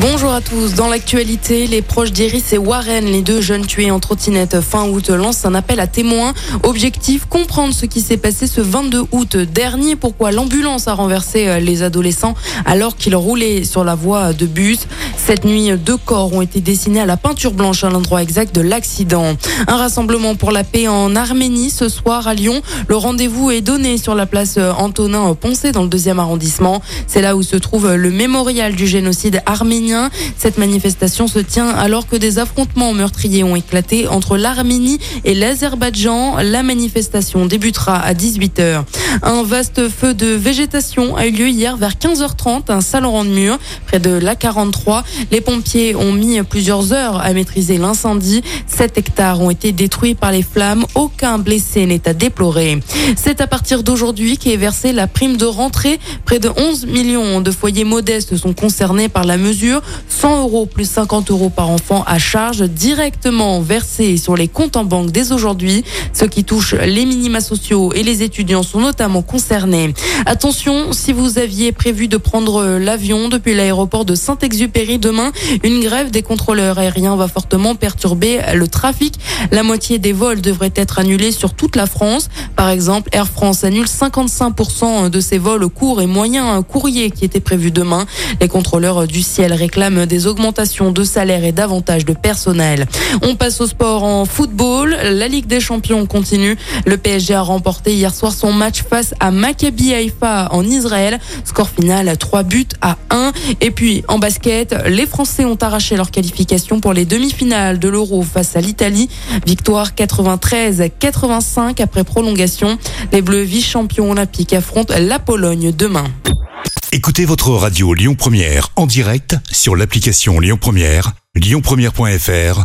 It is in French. Bonjour à tous. Dans l'actualité, les proches d'Iris et Warren, les deux jeunes tués en trottinette fin août, lancent un appel à témoins. Objectif, comprendre ce qui s'est passé ce 22 août dernier, pourquoi l'ambulance a renversé les adolescents alors qu'ils roulaient sur la voie de bus. Cette nuit, deux corps ont été dessinés à la peinture blanche à l'endroit exact de l'accident. Un rassemblement pour la paix en Arménie ce soir à Lyon. Le rendez-vous est donné sur la place Antonin-Poncet dans le 2e arrondissement. C'est là où se trouve le mémorial du génocide arménien. Cette manifestation se tient alors que des affrontements meurtriers ont éclaté entre l'Arménie et l'Azerbaïdjan. La manifestation débutera à 18h. Un vaste feu de végétation a eu lieu hier vers 15h30 à Saint-Laurent-de-Mure, près de l'A43. Les pompiers ont mis plusieurs heures à maîtriser l'incendie. 7 hectares ont été détruits par les flammes. Aucun blessé n'est à déplorer. C'est à partir d'aujourd'hui qu'est versée la prime de rentrée. Près de 11 millions de foyers modestes sont concernés par la mesure. 100 € plus 50 € par enfant à charge directement versés sur les comptes en banque dès aujourd'hui. Ceux qui touchent les minima sociaux et les étudiants sont notamment concernés. Attention, si vous aviez prévu de prendre l'avion depuis l'aéroport de Saint-Exupéry demain, une grève des contrôleurs aériens va fortement perturber le trafic. La moitié des vols devraient être annulés sur toute la France. Par exemple, Air France annule 55% de ses vols courts et moyens courriers qui étaient prévus demain. Les contrôleurs du ciel réclament des augmentations de salaire et davantage de personnel. On passe au sport en football. La Ligue des Champions continue. Le PSG a remporté hier soir son match face à Maccabi Haifa en Israël. Score final 3-1. Et puis en basket, les Français ont arraché leur qualification pour les demi-finales de l'Euro face à l'Italie. Victoire 93-85 après prolongation. Les Bleus, vice-champions olympiques, affrontent la Pologne demain. Écoutez votre radio Lyon Première en direct sur l'application Lyon Première, lyonpremiere.fr